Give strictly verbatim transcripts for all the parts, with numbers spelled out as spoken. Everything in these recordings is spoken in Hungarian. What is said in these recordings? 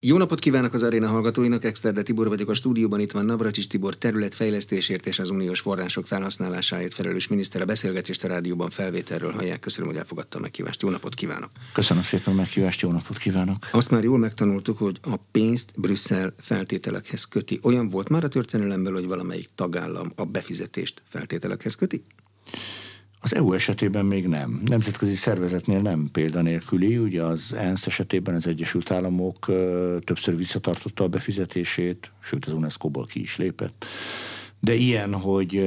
Jó napot kívánok az aréna hallgatóinak, Exterde Tibor vagyok a stúdióban, itt van Navracsis Tibor, területfejlesztésért és az uniós források felhasználásáért felelős miniszter. A beszélgetést a rádióban felvételről hallják. Köszönöm, hogy elfogadta a meghívást. Jó napot kívánok! Köszönöm szépen a meghívást, jó napot kívánok! Azt már jól megtanultuk, hogy a pénzt Brüsszel feltételekhez köti. Olyan volt már a történelemből, hogy valamelyik tagállam a befizetést feltételekhez köti? Az é u esetében még nem. Nemzetközi szervezetnél nem példanélküli, ugye az ENSZ esetében az Egyesült Államok többször visszatartotta a befizetését, sőt az UNESCO-ból ki is lépett. De ilyen, hogy,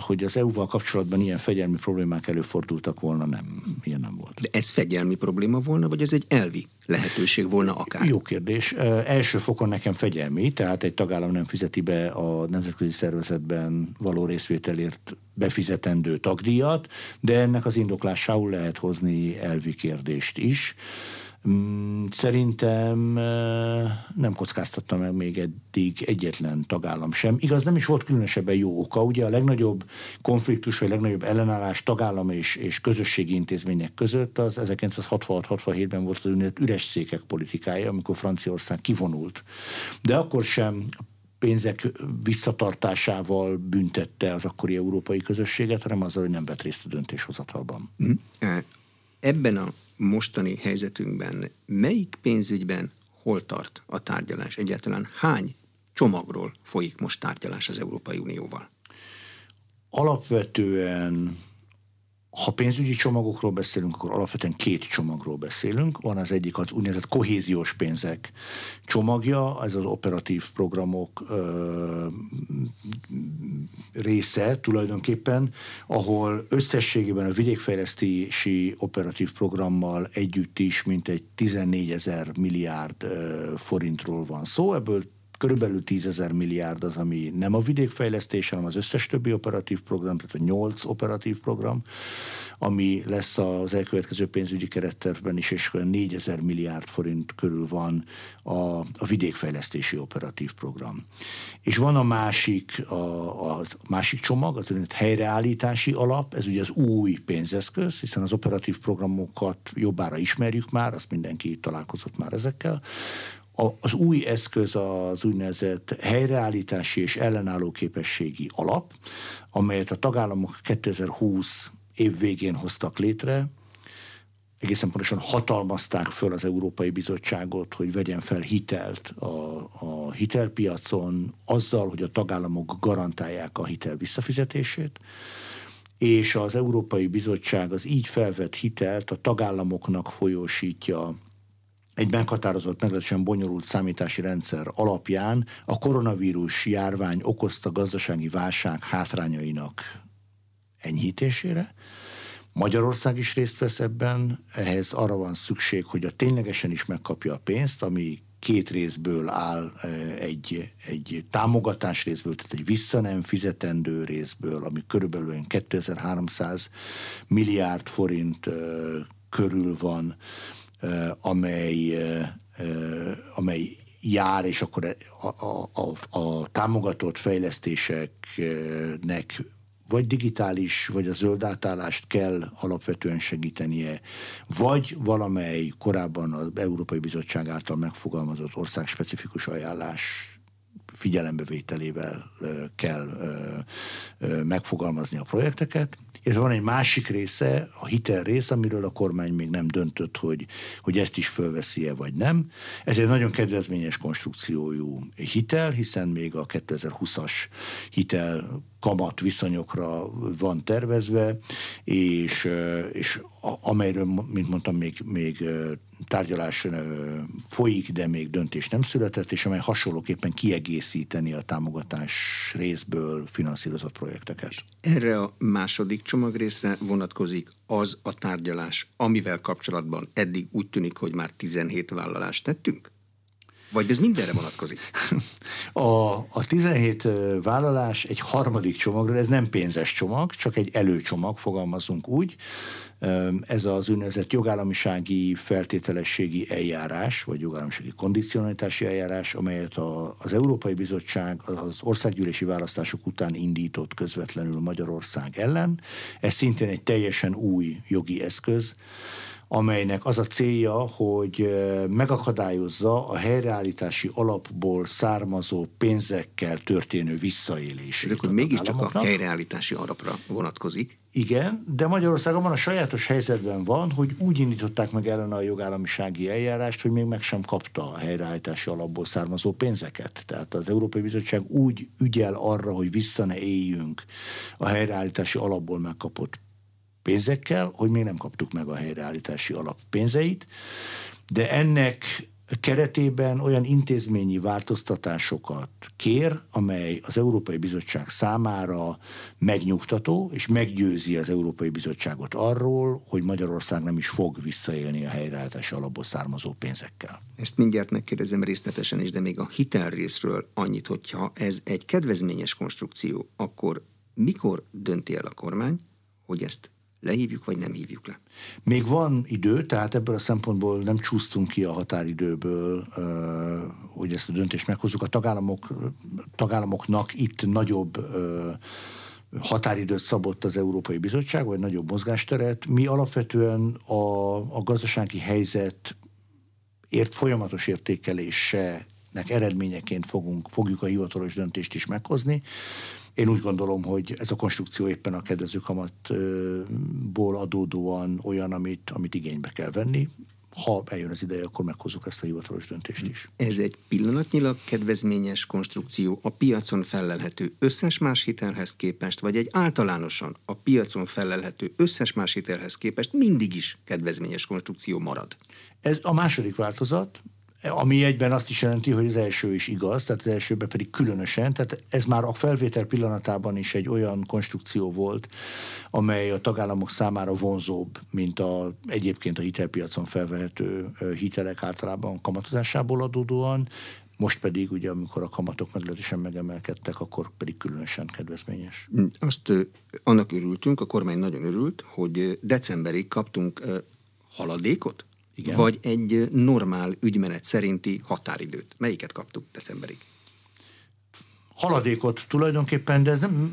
hogy az é u-val kapcsolatban ilyen fegyelmi problémák előfordultak volna, nem. Ilyen nem volt. De ez fegyelmi probléma volna, vagy ez egy elvi lehetőség volna akár? Jó kérdés. Első fokon nekem fegyelmi, tehát egy tagállam nem fizeti be a nemzetközi szervezetben való részvételért befizetendő tagdíjat, de ennek az indoklásául lehet hozni elvi kérdést is. Szerintem nem kockáztatta meg még eddig egyetlen tagállam sem. Igaz, nem is volt különösebben jó oka. Ugye a legnagyobb konfliktus, vagy legnagyobb ellenállás tagállam és, és közösségi intézmények között az ezerkilencszázhatvanhat hatvanhétben volt az üres székek politikája, amikor Franciaország kivonult. De akkor sem pénzek visszatartásával büntette az akkori európai közösséget, hanem azzal, hogy nem vett részt a döntéshozatalban. Mm. Ebben a mostani helyzetünkben melyik pénzügyben hol tart a tárgyalás? Egyáltalán hány csomagról folyik most tárgyalás az Európai Unióval? Alapvetően, ha pénzügyi csomagokról beszélünk, akkor alapvetően két csomagról beszélünk. Van az egyik az úgynevezett kohéziós pénzek csomagja, ez az operatív programok ö, része tulajdonképpen, ahol összességében a vidékfejlesztési operatív programmal együtt is mintegy tizennégyezer milliárd ö, forintról van szó, ebből körülbelül tízezer milliárd az, ami nem a vidékfejlesztés, hanem az összes többi operatív program, tehát a nyolc operatív program, ami lesz az elkövetkező pénzügyi kerettervben is, és olyan négyezer milliárd forint körül van a, a vidékfejlesztési operatív program. És van a másik, a, a másik csomag, az úgynevezett helyreállítási alap, ez ugye az új pénzeszköz, hiszen az operatív programokat jobbára ismerjük már, azt mindenki találkozott már ezekkel. Az új eszköz az úgynevezett helyreállítási és ellenálló képességi alap, amelyet a tagállamok kétezer-húsz év végén hoztak létre, egészen pontosan hatalmazták föl az Európai Bizottságot, hogy vegyen fel hitelt a, a hitelpiacon azzal, hogy a tagállamok garantálják a hitel visszafizetését, és az Európai Bizottság az így felvett hitelt a tagállamoknak folyósítja egy meghatározott, meglehetősen bonyolult számítási rendszer alapján a koronavírus járvány okozta gazdasági válság hátrányainak enyhítésére. Magyarország is részt vesz ebben, ehhez arra van szükség, hogy a ténylegesen is megkapja a pénzt, ami két részből áll, egy, egy támogatás részből, tehát egy vissza nem fizetendő részből, ami körülbelül kétezer-háromszáz milliárd forint körül van, amely, amely jár, és akkor a, a, a, a támogatott fejlesztéseknek vagy digitális, vagy a zöld átállást kell alapvetően segítenie, vagy valamely korábban az Európai Bizottság által megfogalmazott országspecifikus ajánlás figyelembevételével kell megfogalmazni a projekteket. És van egy másik része, a hitel rész, amiről a kormány még nem döntött, hogy, hogy ezt is fölveszi-e vagy nem. Ez egy nagyon kedvezményes konstrukciójú hitel, hiszen még a kétezer-húszas hitel kamat viszonyokra van tervezve, és, és amelyről, mint mondtam, még, még tárgyalás folyik, de még döntés nem született, és amely hasonlóképpen kiegészíteni a támogatás részből finanszírozott projekteket. Erre a második csomagrészre vonatkozik az a tárgyalás, amivel kapcsolatban eddig úgy tűnik, hogy már tizenhét vállalást tettünk? Vagy ez mindenre vonatkozik? A, a tizenhét vállalás egy harmadik csomagról, ez nem pénzes csomag, csak egy előcsomag, fogalmazunk úgy. Ez az úgynevezett jogállamisági feltételességi eljárás, vagy jogállamisági kondicionalitási eljárás, amelyet a, az Európai Bizottság az országgyűlési választások után indított közvetlenül Magyarország ellen. Ez szintén egy teljesen új jogi eszköz, amelynek az a célja, hogy megakadályozza a helyreállítási alapból származó pénzekkel történő visszaélését. De akkor mégiscsak a helyreállítási alapra vonatkozik. Igen, de Magyarországon van a sajátos helyzetben van, hogy úgy indították meg ellene a jogállamisági eljárást, hogy még meg sem kapta a helyreállítási alapból származó pénzeket. Tehát az Európai Bizottság úgy ügyel arra, hogy vissza ne éljünk a helyreállítási alapból megkapott pénzekkel, hogy még nem kaptuk meg a helyreállítási alap pénzeit, de ennek keretében olyan intézményi változtatásokat kér, amely az Európai Bizottság számára megnyugtató, és meggyőzi az Európai Bizottságot arról, hogy Magyarország nem is fog visszaélni a helyreállítási alapból származó pénzekkel. Ezt mindjárt megkérdezem részletesen is, de még a hitel részről annyit, hogyha ez egy kedvezményes konstrukció, akkor mikor dönti el a kormány, hogy ezt lehívjuk, vagy nem hívjuk le? Még van idő, tehát ebből a szempontból nem csúsztunk ki a határidőből, hogy ezt a döntést meghozzuk. A tagállamok, tagállamoknak itt nagyobb határidőt szabott az Európai Bizottság, vagy nagyobb mozgásteret. Mi alapvetően a, a gazdasági helyzet ért, folyamatos értékelésének eredményeként fogunk, fogjuk a hivatalos döntést is meghozni. Én úgy gondolom, hogy ez a konstrukció éppen a kedvező kamatból adódóan olyan, amit, amit igénybe kell venni. Ha eljön az ideje, akkor meghozzuk ezt a hivatalos döntést is. Ez egy pillanatnyilag kedvezményes konstrukció a piacon fellelhető összes más hitelhez képest, vagy egy általánosan a piacon fellelhető összes más hitelhez képest mindig is kedvezményes konstrukció marad? Ez a második változat, ami egyben azt is jelenti, hogy az első is igaz, tehát az elsőben pedig különösen, tehát ez már a felvétel pillanatában is egy olyan konstrukció volt, amely a tagállamok számára vonzóbb, mint a, egyébként a hitelpiacon felvehető hitelek általában kamatozásából adódóan, most pedig ugye, amikor a kamatok meglehetősen megemelkedtek, akkor pedig különösen kedvezményes. Azt annak örültünk, a kormány nagyon örült, hogy decemberig kaptunk haladékot? Igen. Vagy egy normál ügymenet szerinti határidőt. Melyiket kaptuk decemberig? Haladékot tulajdonképpen, de ez nem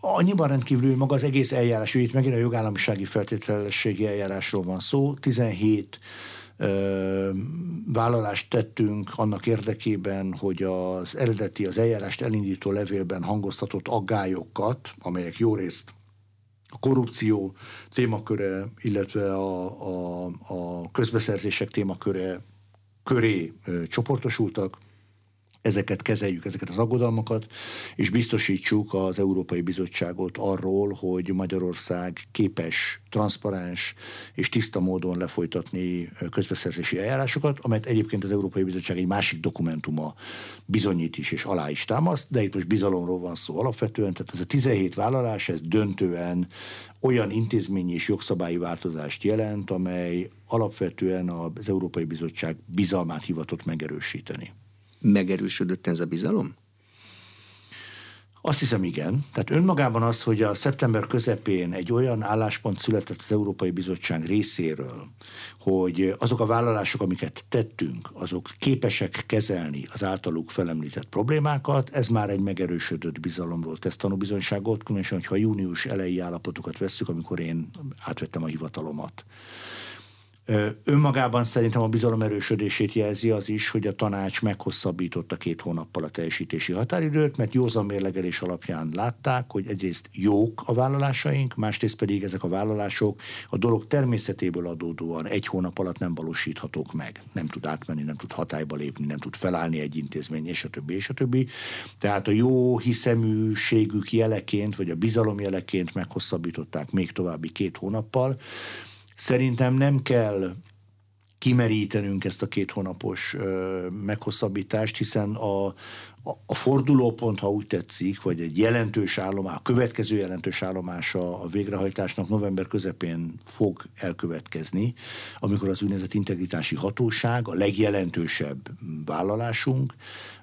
annyiban rendkívül, maga az egész eljárás, hogy itt megint a jogállamisági feltételességi eljárásról van szó. tizenhét ö, vállalást tettünk annak érdekében, hogy az eredeti, az eljárást elindító levélben hangoztatott aggályokat, amelyek jó részt a korrupció témaköre, illetve a, a, a közbeszerzések témaköre köré ö, csoportosultak. Ezeket kezeljük, ezeket az aggodalmakat, és biztosítsuk az Európai Bizottságot arról, hogy Magyarország képes, transzparens és tiszta módon lefolytatni közbeszerzési eljárásokat, amelyet egyébként az Európai Bizottság egy másik dokumentuma bizonyít is és alá is támaszt, de itt most bizalomról van szó alapvetően, tehát ez a tizenhét vállalás, ez döntően olyan intézményi és jogszabályi változást jelent, amely alapvetően az Európai Bizottság bizalmát hivatott megerősíteni. Megerősödött ez a bizalom? Azt hiszem, igen. Tehát önmagában az, hogy a szeptember közepén egy olyan álláspont született az Európai Bizottság részéről, hogy azok a vállalások, amiket tettünk, azok képesek kezelni az általuk felemlített problémákat, ez már egy megerősödött bizalomról tesz tanúbizonyságot, különösen, hogyha június elejé állapotokat vesszük, amikor én átvettem a hivatalomat. Önmagában szerintem a bizalom erősödését jelzi az is, hogy a tanács meghosszabbította két hónappal a teljesítési határidőt, mert józan mérlegelés alapján látták, hogy egyrészt jók a vállalásaink, másrészt pedig ezek a vállalások a dolog természetéből adódóan egy hónap alatt nem valósíthatók meg. Nem tud átmenni, nem tud hatályba lépni, nem tud felállni egy intézmény, és a többi, és a többi. Tehát a jó hiszeműségük jeleként, vagy a bizalom jeleként meghosszabbították még további két hónappal. Szerintem nem kell kimerítenünk ezt a két hónapos ö, meghosszabbítást, hiszen a, a, a fordulópont, ha úgy tetszik, vagy egy jelentős állomás, a következő jelentős állomása a végrehajtásnak november közepén fog elkövetkezni, amikor az úgynevezett integritási hatóság, a legjelentősebb vállalásunk,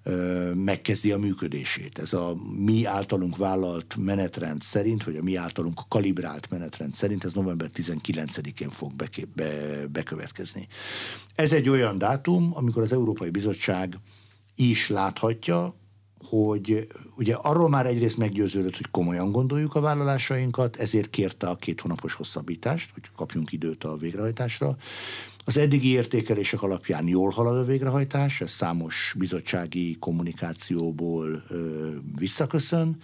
ö, megkezdi a működését. Ez a mi általunk vállalt menetrend szerint, vagy a mi általunk kalibrált menetrend szerint, ez november tizenkilencedikén fog be, be, bekövetkezni. Ez egy olyan dátum, amikor az Európai Bizottság is láthatja, hogy ugye arról már egyrészt meggyőződött, hogy komolyan gondoljuk a vállalásainkat, ezért kérte a két hónapos hosszabbítást, hogy kapjunk időt a végrehajtásra. Az eddigi értékelések alapján jól halad a végrehajtás, ez számos bizottsági kommunikációból ö, visszaköszön,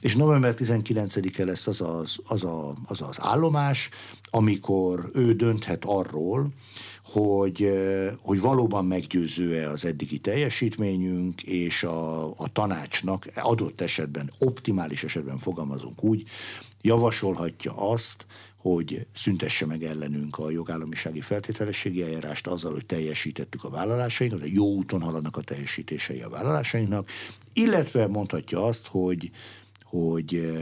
és november tizenkilencedike lesz az az, az, a, az az állomás, amikor ő dönthet arról, hogy, hogy valóban meggyőző-e az eddigi teljesítményünk, és a, a tanácsnak adott esetben, optimális esetben fogalmazunk úgy, javasolhatja azt, hogy szüntesse meg ellenünk a jogállamisági feltételességi eljárást azzal, hogy teljesítettük a vállalásainkat, de jó úton haladnak a teljesítései a vállalásainknak, illetve mondhatja azt, hogy, hogy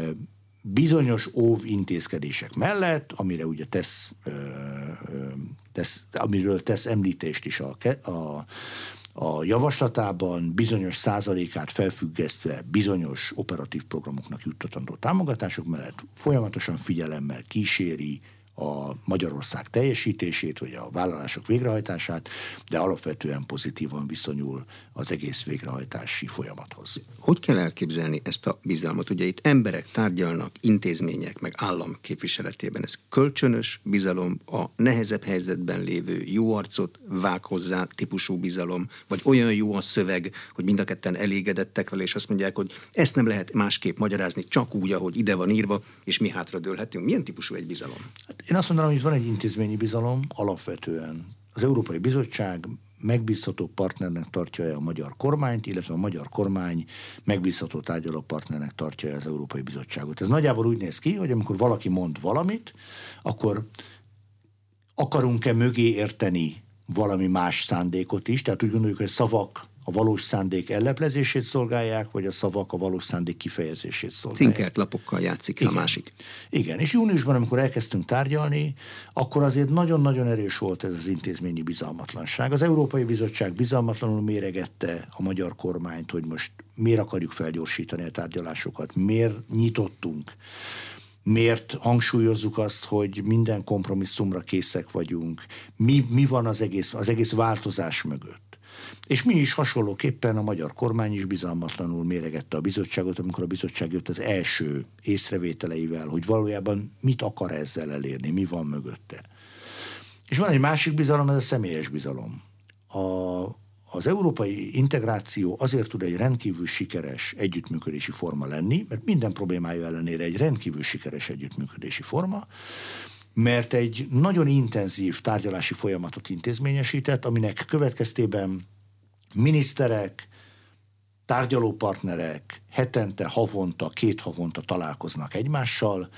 bizonyos óvintézkedések mellett, amire ugye tesz, tesz, amiről tesz említést is a, a, a javaslatában, bizonyos százalékát felfüggesztve bizonyos operatív programoknak juttatandó támogatások mellett folyamatosan figyelemmel kíséri a Magyarország teljesítését, vagy a vállalások végrehajtását, de alapvetően pozitívan viszonyul az egész végrehajtási folyamathoz. Hogy kell elképzelni ezt a bizalmat? Ugye itt emberek tárgyalnak, intézmények, meg állam képviseletében. Ez kölcsönös bizalom, a nehezebb helyzetben lévő jó arcot vág hozzá típusú bizalom, vagy olyan jó a szöveg, hogy mind a ketten elégedettek vele, és azt mondják, hogy ezt nem lehet másképp magyarázni, csak úgy, ahogy ide van írva, és mi hátradőlhetünk. Milyen típusú egy bizalom? Én azt mondanám, hogy van egy intézményi bizalom alapvetően. Az Európai Bizottság megbízható partnernek tartja a magyar kormányt, illetve a magyar kormány megbízható tárgyaló partnernek tartja az Európai Bizottságot. Ez nagyjából úgy néz ki, hogy amikor valaki mond valamit, akkor akarunk-e mögé érteni valami más szándékot is, tehát úgy gondoljuk, hogy szavak a valós szándék elleplezését szolgálják, vagy a szavak a valós szándék kifejezését szolgálják. Cinkelt lapokkal játszik a másik. Igen, és júniusban, amikor elkezdtünk tárgyalni, akkor azért nagyon-nagyon erős volt ez az intézményi bizalmatlanság. Az Európai Bizottság bizalmatlanul méregette a magyar kormányt, hogy most miért akarjuk felgyorsítani a tárgyalásokat, miért nyitottunk, miért hangsúlyozzuk azt, hogy minden kompromisszumra készek vagyunk, mi, mi van az egész, az egész változás mögött. És mi is hasonlóképpen a magyar kormány is bizalmatlanul méregette a bizottságot, amikor a bizottság jött az első észrevételeivel, hogy valójában mit akar ezzel elérni, mi van mögötte. És van egy másik bizalom, ez a személyes bizalom. A, az európai integráció azért tud egy rendkívül sikeres együttműködési forma lenni, mert minden problémája ellenére egy rendkívül sikeres együttműködési forma, mert egy nagyon intenzív tárgyalási folyamatot intézményesített, aminek következtében miniszterek, tárgyalópartnerek hetente, havonta, két havonta találkoznak egymással,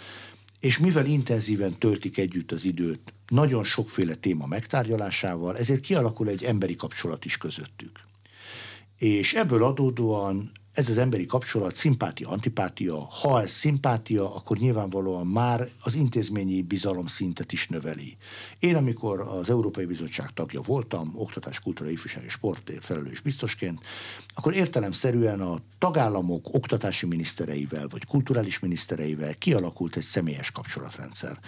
és mivel intenzíven töltik együtt az időt nagyon sokféle téma megtárgyalásával, ezért kialakul egy emberi kapcsolat is közöttük. És ebből adódóan ez az emberi kapcsolat szimpátia-antipátia, ha ez szimpátia, akkor nyilvánvalóan már az intézményi bizalom szintet is növeli. Én, amikor az Európai Bizottság tagja voltam, oktatás, kultúra, ifjúság és sportért felelős biztosként, akkor értelemszerűen a tagállamok oktatási minisztereivel vagy kulturális minisztereivel kialakult egy személyes kapcsolatrendszer,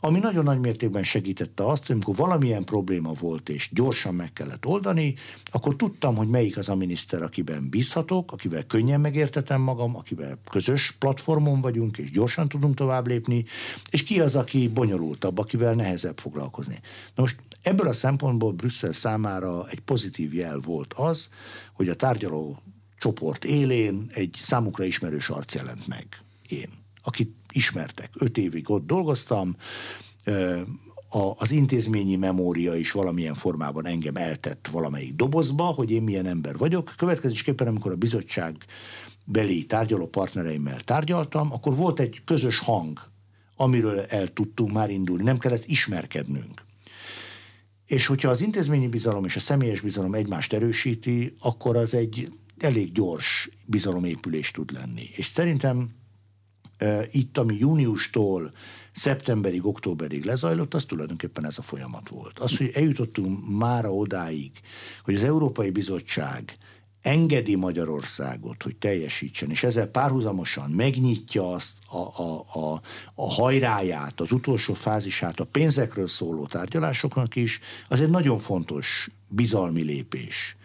ami nagyon nagy mértékben segítette azt, hogy amikor valamilyen probléma volt és gyorsan meg kellett oldani, akkor tudtam, hogy melyik az a miniszter, akiben bízhatok, akivel könnyen megértetem magam, akivel közös platformon vagyunk, és gyorsan tudunk tovább lépni, és ki az, aki bonyolultabb, akivel nehezebb foglalkozni. Na most ebből a szempontból Brüsszel számára egy pozitív jel volt az, hogy a tárgyaló csoport élén egy számukra ismerős arc jelent meg. Én, akit ismertek, öt évig ott dolgoztam, A, az intézményi memória is valamilyen formában engem eltett valamelyik dobozba, hogy én milyen ember vagyok. Következésképpen, amikor a bizottság beli tárgyaló partnereimmel tárgyaltam, akkor volt egy közös hang, amiről el tudtunk már indulni, nem kellett ismerkednünk. És hogyha az intézményi bizalom és a személyes bizalom egymást erősíti, akkor az egy elég gyors bizalomépülés tud lenni. És szerintem e, itt, ami júniustól szeptemberig, októberig lezajlott, az tulajdonképpen ez a folyamat volt. Az, hogy eljutottunk mára odáig, hogy az Európai Bizottság engedi Magyarországot, hogy teljesítsen, és ezzel párhuzamosan megnyitja azt a, a, a, a hajráját, az utolsó fázisát a pénzekről szóló tárgyalásoknak is, az egy nagyon fontos bizalmi lépés.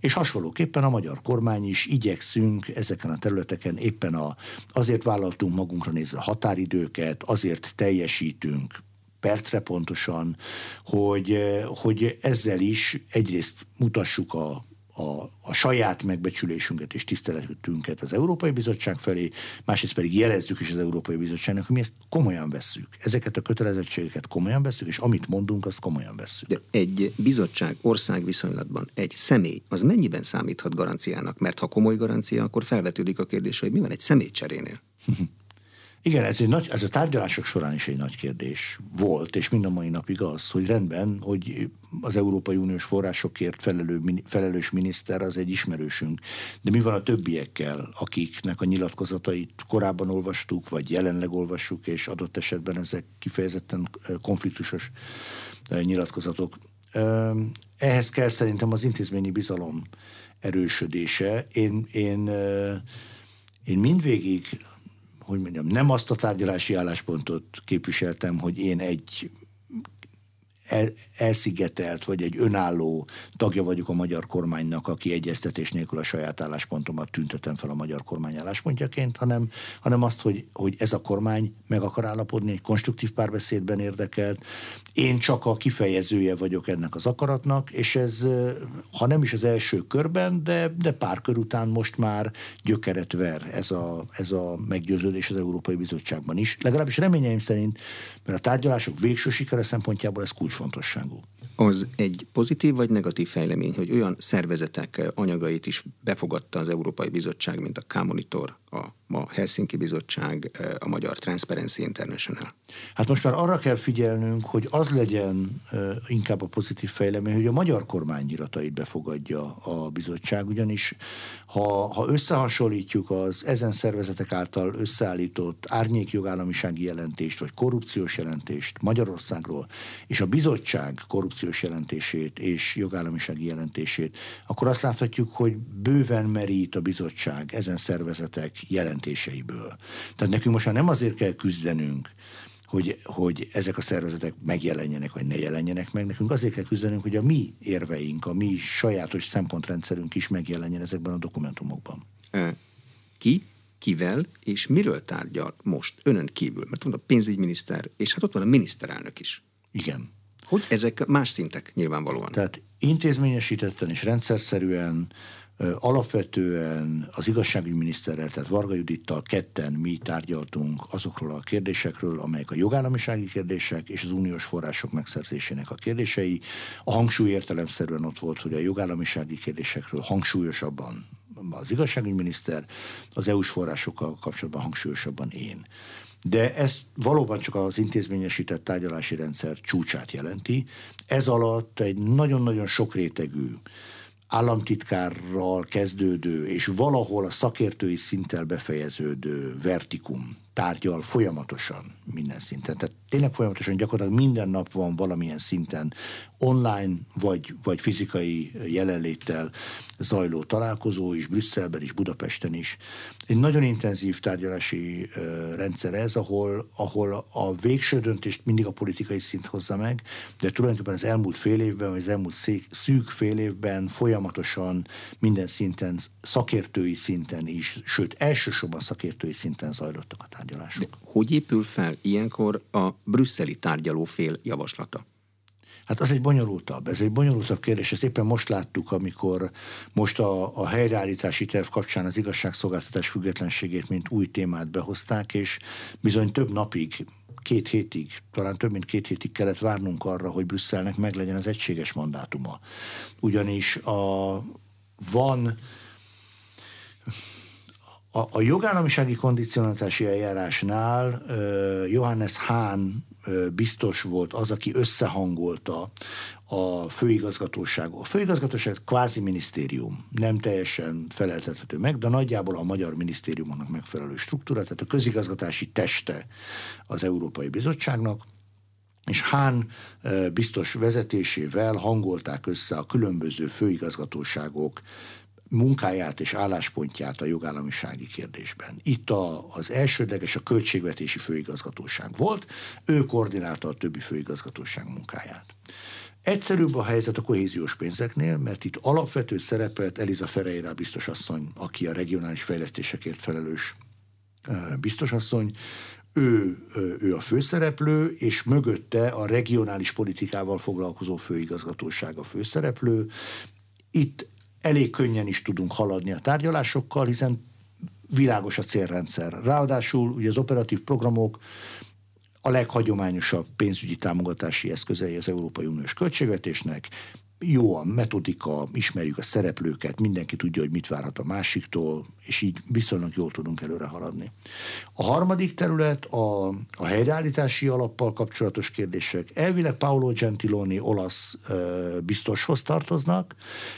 És hasonlóképpen a magyar kormány is igyekszünk ezeken a területeken éppen a, azért vállaltunk magunkra nézve határidőket, azért teljesítünk percre pontosan, hogy, hogy ezzel is egyrészt mutassuk a A, a saját megbecsülésünket és tiszteletünket az Európai Bizottság felé, másrészt pedig jelezzük is az Európai Bizottságnak, hogy mi ezt komolyan vesszük. Ezeket a kötelezettségeket komolyan vesszük, és amit mondunk, azt komolyan vesszük. De egy bizottság országviszonylatban egy személy, az mennyiben számíthat garanciának? Mert ha komoly garancia, akkor felvetődik a kérdés, hogy mi van egy személycserénél? Igen, ez, egy nagy, ez a tárgyalások során is egy nagy kérdés volt, és mind a mai napig az, hogy rendben, hogy az Európai Uniós forrásokért felelő, felelős miniszter az egy ismerősünk, de mi van a többiekkel, akiknek a nyilatkozatait korábban olvastuk, vagy jelenleg olvassuk, és adott esetben ezek kifejezetten konfliktusos nyilatkozatok. Ehhez kell szerintem az intézményi bizalom erősödése. Én, én, én mindvégig... hogy mondjam, nem azt a tárgyalási álláspontot képviseltem, hogy én egy el, elszigetelt, vagy egy önálló tagja vagyok a magyar kormánynak, aki egyeztetés nélkül a saját álláspontomat tüntetem fel a magyar kormány álláspontjaként, hanem, hanem azt, hogy, hogy ez a kormány meg akar állapodni, egy konstruktív párbeszédben érdekelt. Én csak a kifejezője vagyok ennek az akaratnak, és ez, ha nem is az első körben, de, de pár kör után most már gyökeret ver ez a, ez a meggyőződés az Európai Bizottságban is. Legalábbis reményeim szerint, mert a tárgyalások végső sikere szempontjából ez kulcsfontosságú. Az egy pozitív vagy negatív fejlemény, hogy olyan szervezetek anyagait is befogadta az Európai Bizottság, mint a K-Monitor, a ma Helsinki Bizottság, a Magyar Transparency International? Hát most már arra kell figyelnünk, hogy az legyen inkább a pozitív fejlemény, hogy a magyar kormány iratait befogadja a bizottság, ugyanis ha, ha összehasonlítjuk az ezen szervezetek által összeállított árnyékjogállamisági jelentést, vagy korrupciós jelentést Magyarországról, és a bizottság korrupciós jelentését és jogállamisági jelentését, akkor azt láthatjuk, hogy bőven merít a bizottság ezen szervezetek jelentéseiből. Tehát nekünk most már nem azért kell küzdenünk, hogy, hogy ezek a szervezetek megjelenjenek, vagy ne jelenjenek meg. Nekünk azért kell küzdenünk, hogy a mi érveink, a mi sajátos szempontrendszerünk is megjelenjen ezekben a dokumentumokban. Ki, kivel és miről tárgyal most önön kívül? Mert van a pénzügyminiszter, és hát ott van a miniszterelnök is. Igen. Hogy ezek más szintek nyilvánvalóan. Tehát intézményesítetten és rendszerszerűen alapvetően az igazságügyminiszterrel, tehát Varga Judittal ketten mi tárgyaltunk azokról a kérdésekről, amelyek a jogállamisági kérdések és az uniós források megszerzésének a kérdései. A hangsúly értelemszerűen ott volt, hogy a jogállamisági kérdésekről hangsúlyosabban az igazságügyminiszter, az é u-s forrásokkal kapcsolatban hangsúlyosabban én. De ez valóban csak az intézményesített tárgyalási rendszer csúcsát jelenti. Ez alatt egy nagyon-nagyon sokrétegű államtitkárral kezdődő és valahol a szakértői szinttel befejeződő vertikum tárgyal folyamatosan minden szinten. Tehát tényleg folyamatosan, gyakorlatilag minden nap van valamilyen szinten online vagy, vagy fizikai jelenléttel zajló találkozó is, Brüsszelben is, Budapesten is. Egy nagyon intenzív tárgyalási uh, rendszer ez, ahol, ahol a végső döntést mindig a politikai szint hozza meg, de tulajdonképpen az elmúlt fél évben, vagy az elmúlt szék, szűk fél évben folyamatosan minden szinten, szakértői szinten is, sőt elsősorban szakértői szinten zajlottak a tárgyalások. De hogy épül fel ilyenkor a brüsszeli tárgyalófél javaslata? Hát az egy bonyolultabb, ez egy bonyolultabb kérdés, ezt éppen most láttuk, amikor most a, a helyreállítási terv kapcsán az igazságszolgáltatás függetlenségét, mint új témát behozták, és bizony több napig, két hétig, talán több mint két hétig kellett várnunk arra, hogy Brüsszelnek meglegyen az egységes mandátuma. Ugyanis a, van... A, a jogállamisági kondicionalitási eljárásnál uh, Johannes Hahn uh, biztos volt az, aki összehangolta a főigazgatóságot. A főigazgatóság kvázi minisztérium, nem teljesen feleltethető meg, de nagyjából a magyar minisztériumnak megfelelő struktúra, tehát a közigazgatási teste az Európai Bizottságnak, és Hahn uh, biztos vezetésével hangolták össze a különböző főigazgatóságok munkáját és álláspontját a jogállamisági kérdésben. Itt a, az elsődleges a költségvetési főigazgatóság volt, ő koordinálta a többi főigazgatóság munkáját. Egyszerűbb a helyzet a kohéziós pénzeknél, mert itt alapvető szerepet Elisa Ferreira biztos asszony, aki a regionális fejlesztésekért felelős biztos asszony, Ő, ő a főszereplő, és mögötte a regionális politikával foglalkozó főigazgatóság a főszereplő. Itt elég könnyen is tudunk haladni a tárgyalásokkal, hiszen világos a célrendszer. Ráadásul ugye az operatív programok a leghagyományosabb pénzügyi támogatási eszközei az Európai Uniós költségvetésnek. Jó a metodika, ismerjük a szereplőket, mindenki tudja, hogy mit várhat a másiktól, és így viszonylag jól tudunk előre haladni. A harmadik terület a, a helyreállítási alappal kapcsolatos kérdések. Elvileg Paolo Gentiloni olasz e, biztoshoz tartoznak,